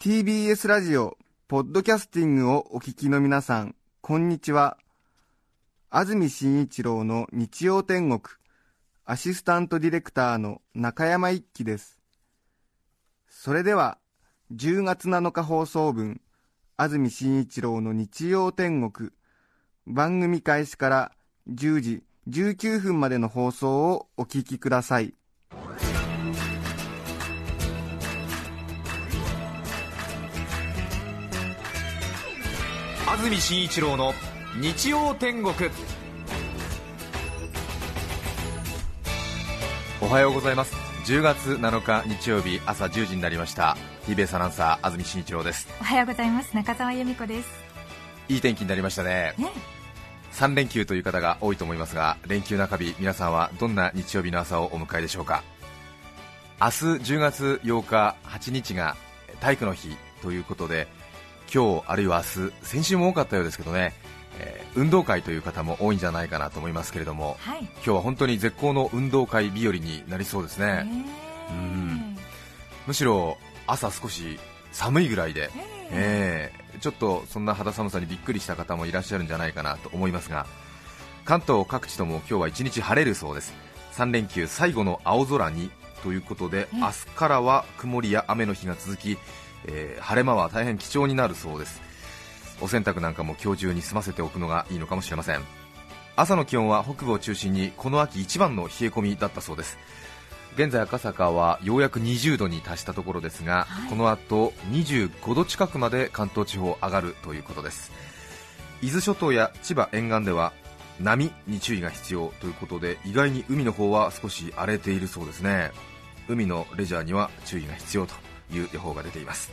TBS ラジオポッドキャスティングをお聞きの皆さん、こんにちは。安住紳一郎の日曜天国、アシスタントディレクターの中山一輝です。それでは10月7日放送分、安住紳一郎の日曜天国、番組開始から10時19分までの放送をお聞きください。安住紳一郎の日曜天国、おはようございます。10月7日日曜日、朝10時になりました。 TBS アナウンサー安住紳一郎です。おはようございます。中澤由美子です。いい天気になりましたね。3連休という方が多いと思いますが、連休中日、皆さんはどんな日曜日の朝をお迎えでしょうか。明日10月8日8日が体育の日ということで、今日あるいは明日、先週も多かったようですけどね、運動会という方も多いんじゃないかなと思いますけれども、はい、今日は本当に絶好の運動会日和になりそうですね。むしろ朝少し寒いぐらいで、ちょっとそんな肌寒さにびっくりした方もいらっしゃるんじゃないかなと思いますが、関東各地とも今日は一日晴れるそうです。3連休最後の青空にということで、明日からは曇りや雨の日が続き、晴れ間は大変貴重になるそうです。お洗濯なんかも今日中に済ませておくのがいいのかもしれません。朝の気温は北部を中心にこの秋一番の冷え込みだったそうです。現在赤坂はようやく20度に達したところですが、この後25度近くまで関東地方上がるということです。伊豆諸島や千葉沿岸では波に注意が必要ということで、意外に海の方は少し荒れているそうですね。海のレジャーには注意が必要という予報が出ています。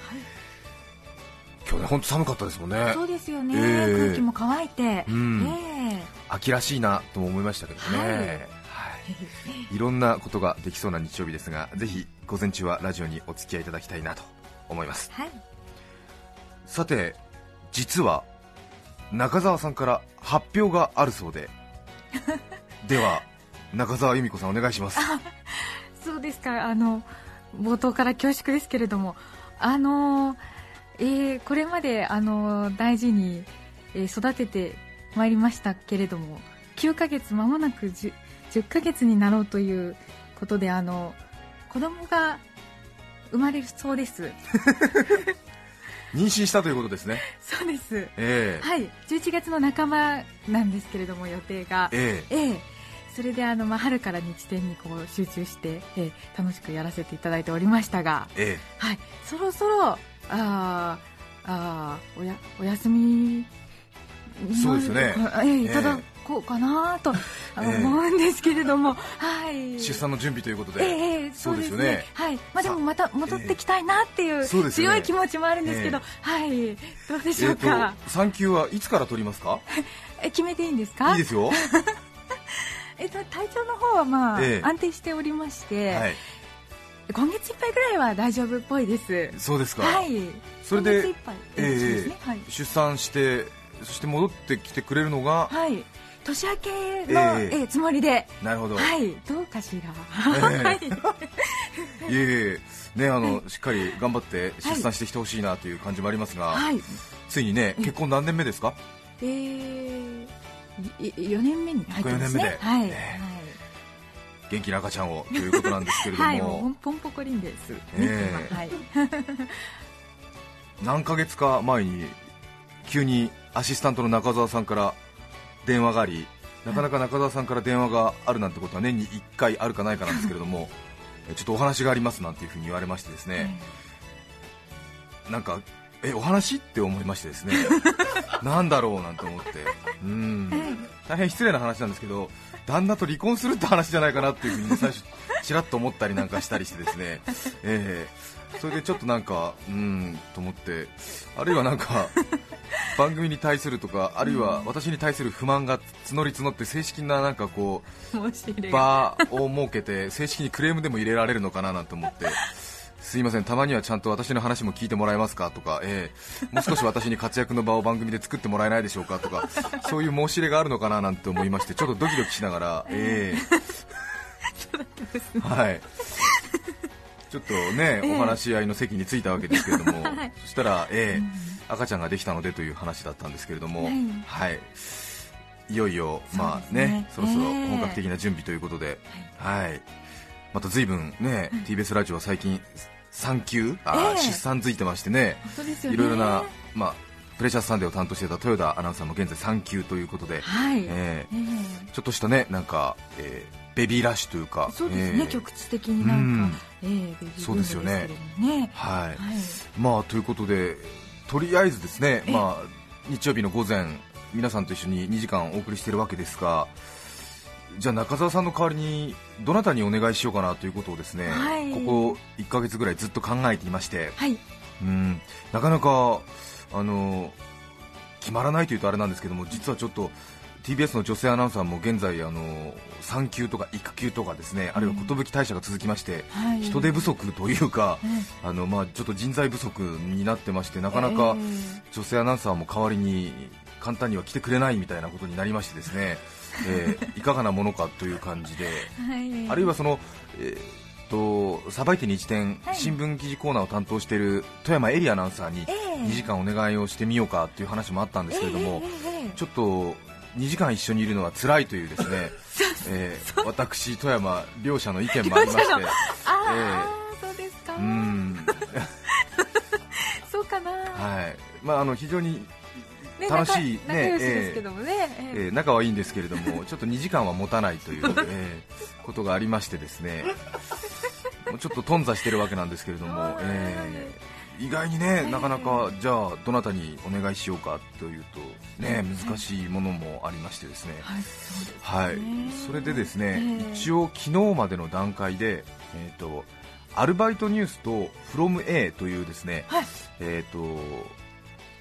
今日ね、本当寒かったですもんね。そうですよね、空気も乾いて、秋らしいなとも思いましたけどね、いろんなことができそうな日曜日ですが、ぜひ午前中はラジオにお付き合いいただきたいなと思います、さて、実は中澤さんから発表があるそうででは中澤由美子さん、お願いします。そうですか。冒頭から恐縮ですけれども、これまで、大事に、育ててまいりましたけれども、9ヶ月間もなく10ヶ月になろうということで、子供が生まれるそうです妊娠したということですね。そうです、はい、11月の半ばなんですけれども、予定が、それで春から日展にこう集中して、楽しくやらせていただいておりましたが、そろそろお休みそうですね、いただこうかなと思うんですけれども、出産の準備ということで、そうですね、でもまた戻ってきたいなっていう強い気持ちもあるんですけど、どうでしょうか。産休はいつから取りますか決めていいんですか。いいですよ体調の方は安定しておりまして、今月いっぱいぐらいは大丈夫っぽいです。そうですか。それで出産して、そして戻ってきてくれるのが、年明けの、つもりで。なるほど、どうかしら。しっかり頑張って出産してきてほしいなという感じもありますが、ついにね、結婚何年目ですか。4年目に入ってますね。元気な赤ちゃんをということなんですけれども、ポンポコリンです、何ヶ月か前に急にアシスタントの中澤さんから電話があり、なかなか中澤さんから電話があるなんてことは年に1回あるかないかなんですけれどもちょっとお話がありますなんていうふうに言われましてですね、なんかお話って思いましてですねなんだろうなんて思って、大変失礼な話なんですけど、旦那と離婚するって話じゃないかなっていうふうに最初ちらっと思ったりなんかしたりしてですね、それでちょっとなんかと思って、あるいはなんか番組に対するとか、あるいは私に対する不満が募って正式ななんかこう場を設けて正式にクレームでも入れられるのかななんて思って、すいません、たまにはちゃんと私の話も聞いてもらえますかとか、もう少し私に活躍の場を番組で作ってもらえないでしょうかとか、そういう申し入れがあるのかななんて思いまして、ちょっとドキドキしながら、はい、ちょっとね、お話し合いの席に着いたわけですけれども、はい、そしたら、赤ちゃんができたのでという話だったんですけれども、はい、いよいよ、まあね、そろそろ本格的な準備ということで、はい、また随分ね、TBS ラジオは最近産休、出産ついてましてね、いろいろな、まあ、プレシャスサンデーを担当していた豊田アナウンサーも現在産休ということで、ちょっとしたね、なんか、ベビーラッシュというか、そうですね、局地的になんか、ベビーラッシュですけれどもね、はい、はい、まあということで、とりあえずですね、まあ、日曜日の午前、皆さんと一緒に2時間お送りしているわけですが、じゃあ中澤さんの代わりにどなたにお願いしようかなということをですね、はい、ここ1ヶ月ぐらいずっと考えていまして、はい、なかなか決まらないというとあれなんですけども、実はちょっと TBS の女性アナウンサーも現在産休とか育休とかですね、あるいは寿退社が続きまして、はい、人手不足というか、まあ、ちょっと人材不足になってまして、なかなか女性アナウンサーも代わりに簡単には来てくれないみたいなことになりましてですね、いかがなものかという感じで、はい、あるいはその、さばいてに一転、はい、新聞記事コーナーを担当している富山エリアアナウンサーに2時間お願いをしてみようかという話もあったんですけれども、ちょっと2時間一緒にいるのは辛いというですね、私富山両者の意見もありまして、そうですか、そうかな、はい、まあ、非常に楽しいね、仲はいいんですけれども、ちょっと2時間は持たないという、ことがありましてですね、ちょっと頓挫しているわけなんですけれども、意外にね、なかなか、じゃあどなたにお願いしようかというとね、難しいものもありましてですね、はい、それでですね、一応昨日までの段階で、アルバイトニュースと FromA というですね、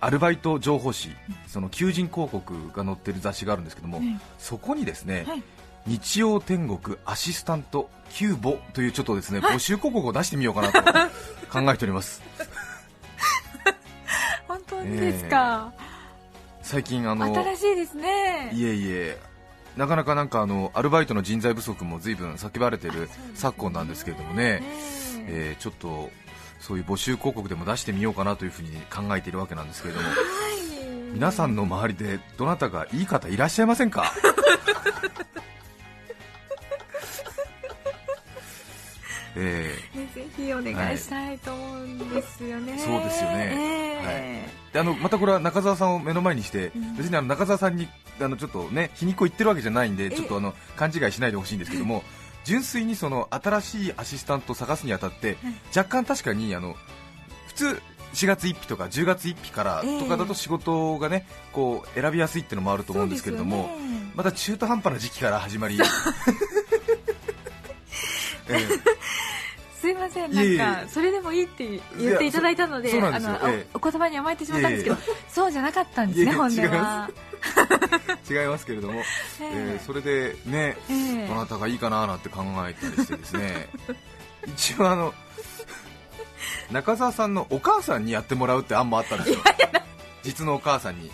アルバイト情報誌、その求人広告が載っている雑誌があるんですけども、そこにですね、日曜天国アシスタントキューボというちょっとですね、募集広告を出してみようかなと考えております本当にですか、最近新しいですね、いえいえ、なかなか、なんかアルバイトの人材不足も随分叫ばれている昨今なんですけれどもね、ちょっとそういう募集広告でも出してみようかなというふうに考えているわけなんですけれども、皆さんの周りでどなたかいい方いらっしゃいませんか、ぜひお願いしたいと思うんですよね、はい、そうですよね、はい、でまたこれは中澤さんを目の前にして、別に中澤さんにちょっとね、皮肉を言ってるわけじゃないんで、ちょっと勘違いしないでほしいんですけども、純粋にその新しいアシスタントを探すにあたって、若干確かに普通4月1日とか10月1日からとかだと仕事がね、こう選びやすいっていうのもあると思うんですけれども、また中途半端な時期から始まりすいません、なんかそれでもいいって言っていただいたので、お言葉に甘えてしまったんですけど、そうじゃなかったんですね、本音は違いますけれども、それでね、どなたがいいかななんて考えたりしてですね一応中澤さんのお母さんにやってもらうって案もあったんですよ。実のお母さんに、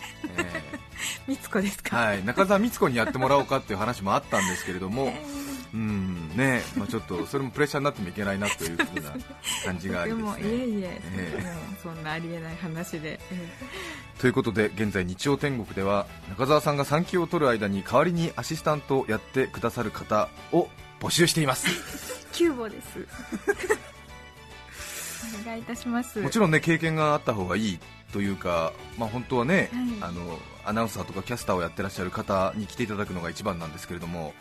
みつこですか、はい、中澤みつこにやってもらおうかっていう話もあったんですけれども、ね、まあ、ちょっとそれもプレッシャーになってもいけないなというふうな感じがありますね。いえいえ、そんなありえない話で、ということで、現在日曜天国では中澤さんが産休を取る間に代わりにアシスタントをやってくださる方を募集していますキューボですお願いいたします。もちろんね、経験があった方がいいというか、まあ、本当はね、アナウンサーとかキャスターをやってらっしゃる方に来ていただくのが一番なんですけれども、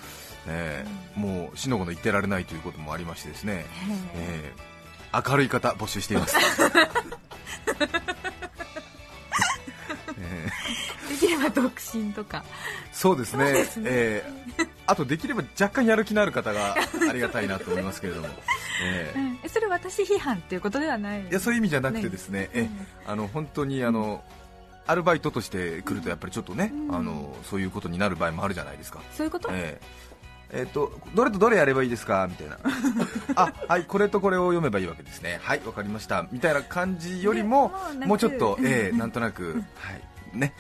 もうしのごの言ってられないということもありましてですね、明るい方募集していますできれば独身とか、そうですね、あとできれば若干やる気のある方がありがたいなと思いますけれどもそれ私批判ということではないです、いや、そういう意味じゃなくてですね、本当にアルバイトとして来るとやっぱりちょっとね、そういうことになる場合もあるじゃないですか。そういうこと、どれとどれやればいいですかみたいなあ、はい、これとこれを読めばいいわけですね、はい、わかりましたみたいな感じよりも、もうちょっと、なんとなく、はいね、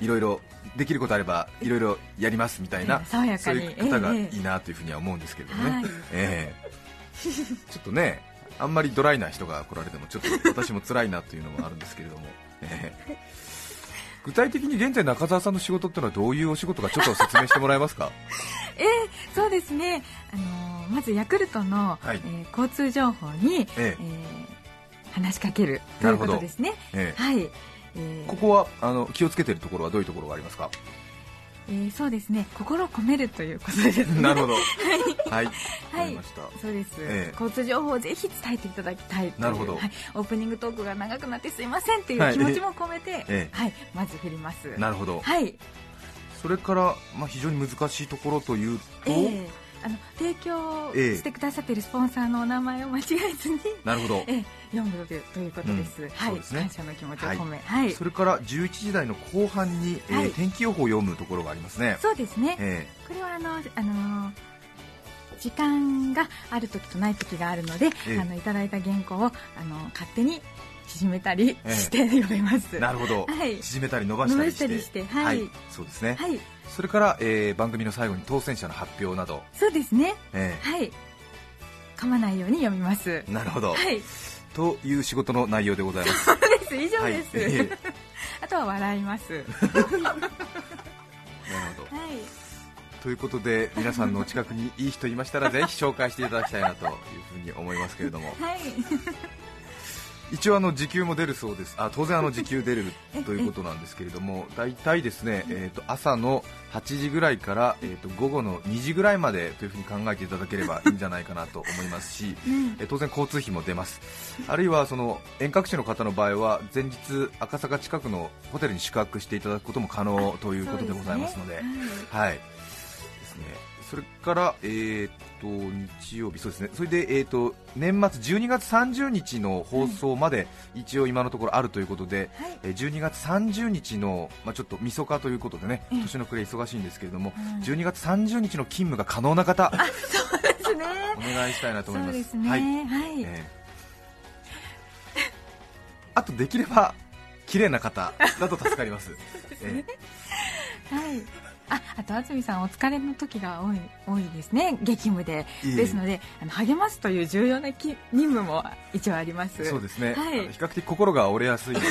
いろいろできることあればいろいろやりますみたいな、そういう方がいいなというふうには思うんですけどね、はい、ちょっとね、あんまりドライな人が来られてもちょっと私も辛いなというのもあるんですけれども、具体的に現在中澤さんの仕事ってのはどういうお仕事かちょっと説明してもらえますかそうですね、まずヤクルトの、はい交通情報に、話しかけるということですね、はいここは気をつけているところはどういうところがありますか？そうですね、心を込めるということですねなるほどはい、はい、わかりました、そうです、交通情報をぜひ伝えていただきたいという、なるほど、はい、オープニングトークが長くなってすいませんという気持ちも込めて、はいまず振ります。なるほど、はい、それから、非常に難しいところというと、提供してくださっているスポンサーのお名前を間違えずに、なるほど、読むということです、はい、そうですね、感謝の気持ちを込め、はいはい、それから11時台の後半に、天気予報を読むところがありますね。そうですね、これは時間があるときとないときがあるので、いただいた原稿を勝手に縮めたりして読めます、なるほど、はい、縮めたり伸ばしたりして、はいはい、そうですね、はい、それから、番組の最後に当選者の発表など、そうですね、はい、噛まないように読みます。なるほど、はい、という仕事の内容でございます。そうです、以上です、はいあとは笑いますなるほど、はい、ということで皆さんのお近くにいい人いましたらぜひ紹介していただきたいなというふうに思いますけれども、はい一応時給も出るそうです。当然時給出るということなんですけれども、だいたいですね、朝の8時ぐらいから、午後の2時ぐらいまでというふうに考えていただければいいんじゃないかなと思いますし、当然交通費も出ます。あるいは遠隔地の方の場合は前日赤坂近くのホテルに宿泊していただくことも可能ということでございますので、はい、ですね。それから、日曜日、そうですね、それで、年末12月30日の放送まで、一応今のところあるということで、12月30日の、ちょっとみそかということでね、年の暮れ忙しいんですけれども、12月30日の勤務が可能な方、そうですね、お願いしたいなと思います。そうですね、はい、はいあとできれば綺麗な方だと助かります。はいあと安住さんお疲れの時が多いですね、激務で、ですので励ますという重要な任務も一応あります。そうですね、はい、比較的心が折れやすいので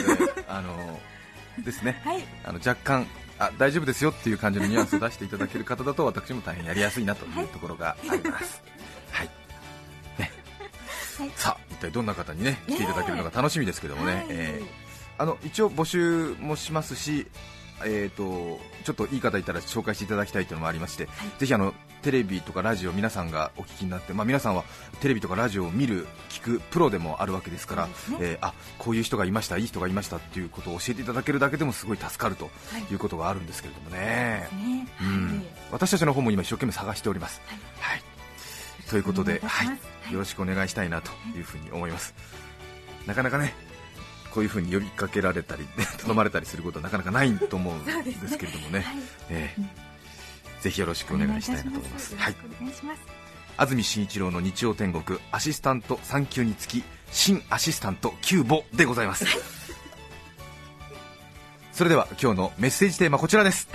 ですね、はい、若干大丈夫ですよっていう感じのニュアンスを出していただける方だと私も大変やりやすいなというところがあります、はいねはい、さあ一体どんな方に、ね、来ていただけるのか楽しみですけどもね、はい一応募集もしますしちょっといい方いたら紹介していただきたいというのもありまして、はい、ぜひテレビとかラジオ皆さんがお聞きになって、皆さんはテレビとかラジオを見る聞くプロでもあるわけですから、こういう人がいました、いい人がいましたっていうことを教えていただけるだけでもすごい助かるということがあるんですけれどもね、私たちの方も今一生懸命探しております、はいはい、ということで、はい、よろしくお願いしたいなというふうに思います、なかなかねこういう風に呼びかけられたり頼まれたりすることはなかなかないと思うんですけれどもね、ぜひよろしくお願いしたいなと思います。安住紳一郎の日曜天国、アシスタント3級につき新アシスタント9母でございますそれでは今日のメッセージテーマこちらです。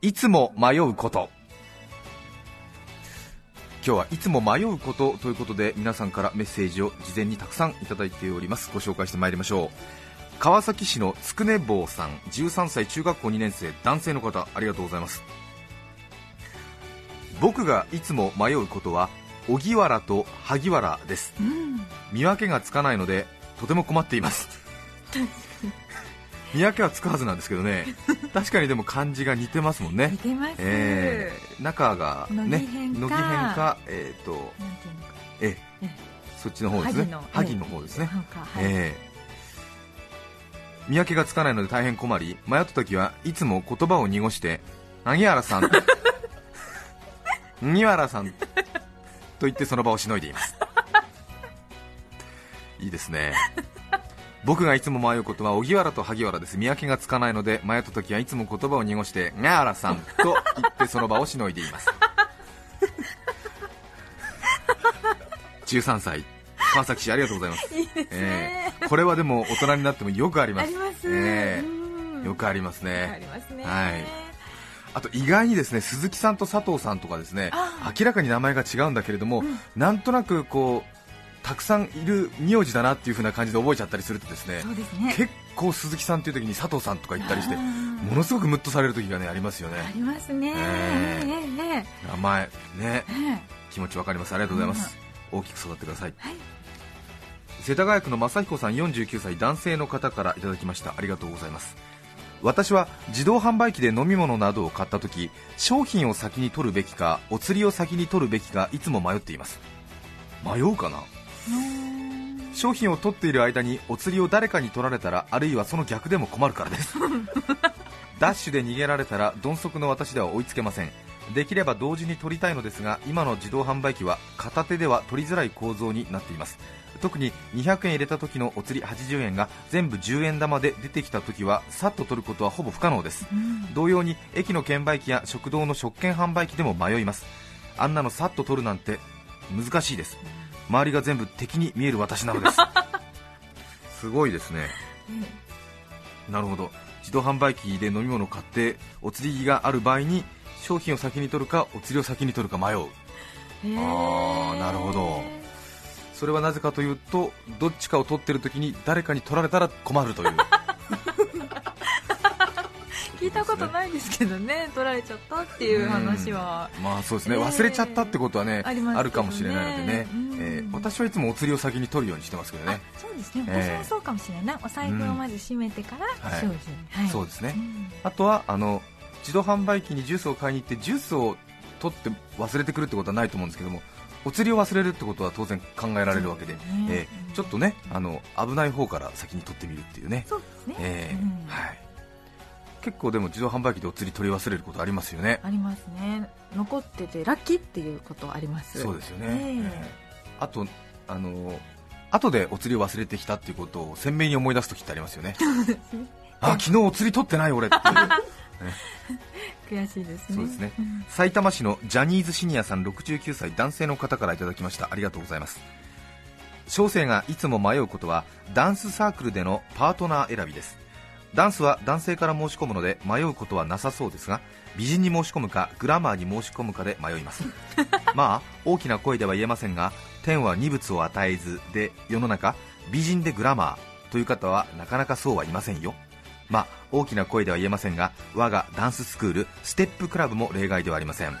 いつも迷うこと。今日はいつも迷うことということで皆さんからメッセージを事前にたくさんいただいております。ご紹介してまいりましょう。川崎市のつくね坊さん、13歳中学校2年生男性の方、ありがとうございます。僕がいつも迷うことは荻原と萩原です、見分けがつかないのでとても困っています見分けはつくはずなんですけどね確かにでも漢字が似てますもんね。似てます、中がね、乃木編か、そっちの方ですね、萩の方ですね、見分けがつかないので大変困り、迷った時はいつも言葉を濁して萩原さん萩原さんと言ってその場をしのいでいますいいですね僕がいつも迷うことは荻原と萩原です。見分けがつかないので迷った時はいつも言葉を濁してにゃーらさんと言ってその場をしのいでいます。13歳川崎氏ありがとうございます。いいですね。これはでも大人になってもよくあります。あります、よくありますね。ありますね。はい。あと意外にですね、鈴木さんと佐藤さんとかですね、明らかに名前が違うんだけれども、うん、なんとなくこうたくさんいる名字だなっていう風な感じで覚えちゃったりするとですね、そうですね、結構鈴木さんという時に佐藤さんとか言ったりして、ものすごくムッとされる時がねありますよね。ありますね。名前ね、気持ちわかります。ありがとうございます、大きく育ってください、はい。世田谷区の正彦さん49歳男性の方からいただきました。ありがとうございます。私は自動販売機で飲み物などを買った時、商品を先に取るべきかお釣りを先に取るべきかいつも迷っています。迷うかな。商品を取っている間にお釣りを誰かに取られたら、あるいはその逆でも困るからです。ダッシュで逃げられたら鈍足の私では追いつけません。できれば同時に取りたいのですが、今の自動販売機は片手では取りづらい構造になっています。特に200円入れた時のお釣り80円が全部10円玉で出てきた時はさっと取ることはほぼ不可能です、同様に駅の券売機や食堂の食券販売機でも迷います。あんなのさっと取るなんて難しいです。周りが全部敵に見える私なのです。すごいですね、なるほど。自動販売機で飲み物を買ってお釣りがある場合に商品を先に取るかお釣りを先に取るか迷う、なるほど。それはなぜかというと、どっちかを取ってる時に誰かに取られたら困るという。聞いたことないですけどね、取られちゃったっていう話は、まあそうですね、忘れちゃったってことは ね、あるかもしれないのでね、私はいつもお釣りを先に取るようにしてますけどね。そうですね、私もそうかもしれない。お財布をまず閉めてから商品、そうですね、あとは自動販売機にジュースを買いに行ってジュースを取って忘れてくるってことはないと思うんですけども、お釣りを忘れるってことは当然考えられるわけで、ちょっとね、危ない方から先に取ってみるっていうね。そうですね、はい。結構でも自動販売機でお釣り取り忘れることありますよね。ありますね。残っててラッキーっていうことあります。そうですよね、あと後でお釣りを忘れてきたっていうことを鮮明に思い出すときってありますよね。あ、昨日お釣り取ってない俺っていう、悔しいですね。そうですね。埼玉市のジャニーズシニアさん69歳男性の方からいただきました。ありがとうございます。小生がいつも迷うことはダンスサークルでのパートナー選びです。ダンスは男性から申し込むので迷うことはなさそうですが、美人に申し込むかグラマーに申し込むかで迷います。まあ大きな声では言えませんが、天は二物を与えずで世の中、美人でグラマーという方はなかなかそうはいませんよ。まあ大きな声では言えませんが、我がダンススクールステップクラブも例外ではありません。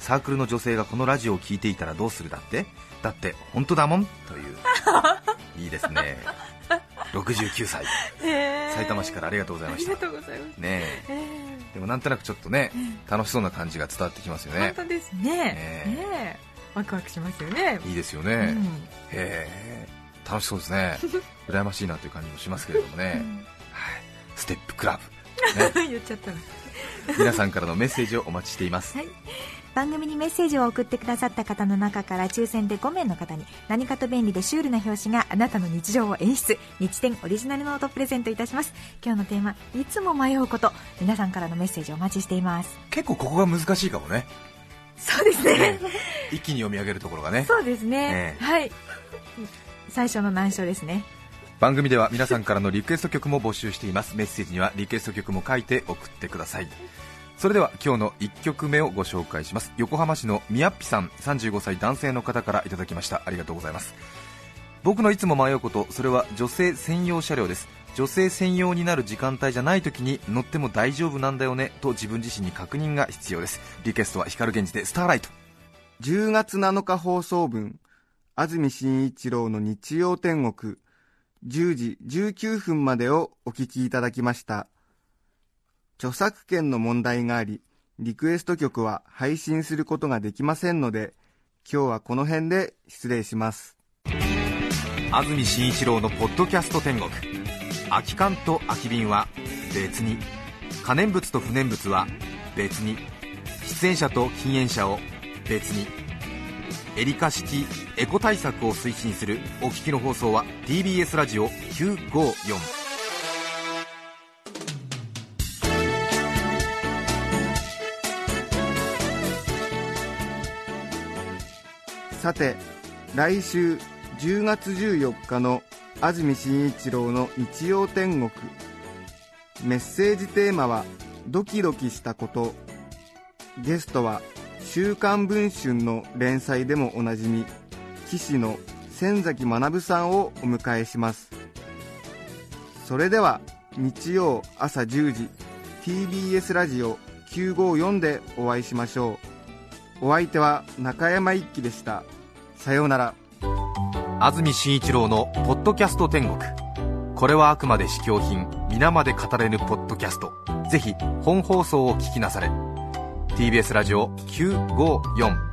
サークルの女性がこのラジオを聞いていたらどうする。だって本当だもんという。いいですね。69歳、埼玉市からありがとうございました。ありがとうございます、でもなんとなくちょっとね、楽しそうな感じが伝わってきますよね。本当ですね、ワクワクしますよね。いいですよね、楽しそうですね。羨ましいなという感じもしますけれどもね、はい、ステップクラブ、言っちゃった。皆さんからのメッセージをお待ちしています、はい。番組にメッセージを送ってくださった方の中から抽選で5名の方に何かと便利でシュールな表紙があなたの日常を演出、日展オリジナルノートプレゼントいたします。今日のテーマ、いつも迷うこと。皆さんからのメッセージをお待ちしています。結構ここが難しいかもね。そうですね、一気に読み上げるところがね。そうですね、はい、最初の難所ですね。番組では皆さんからのリクエスト曲も募集しています。メッセージにはリクエスト曲も書いて送ってください。それでは今日の1曲目をご紹介します。横浜市のみやっぴさん35歳男性の方からいただきました。ありがとうございます。僕のいつも迷うこと、それは女性専用車両です。女性専用になる時間帯じゃない時に乗っても大丈夫なんだよねと自分自身に確認が必要です。リクエストは光源氏でスターライト。10月7日放送分、安住紳一郎の日曜天国、10時19分までをお聞きいただきました。著作権の問題があり、リクエスト曲は配信することができませんので、今日はこの辺で失礼します。安住紳一郎のポッドキャスト天国。空き缶と空き瓶は別に、可燃物と不燃物は別に、出演者と禁煙者を別に、エリカシティエコ対策を推進する。お聞きの放送は TBS ラジオ954。さて、来週10月14日の安住紳一郎の日曜天国、メッセージテーマはドキドキしたこと。ゲストは週刊文春の連載でもおなじみ棋士の先崎学さんをお迎えします。それでは日曜朝10時、 TBS ラジオ954でお会いしましょう。お相手は中山一輝でした。さようなら。安住紳一郎のポッドキャスト天国、これはあくまで試供品、皆まで語れぬポッドキャスト。ぜひ本放送を聞きなされ。 TBS ラジオ954。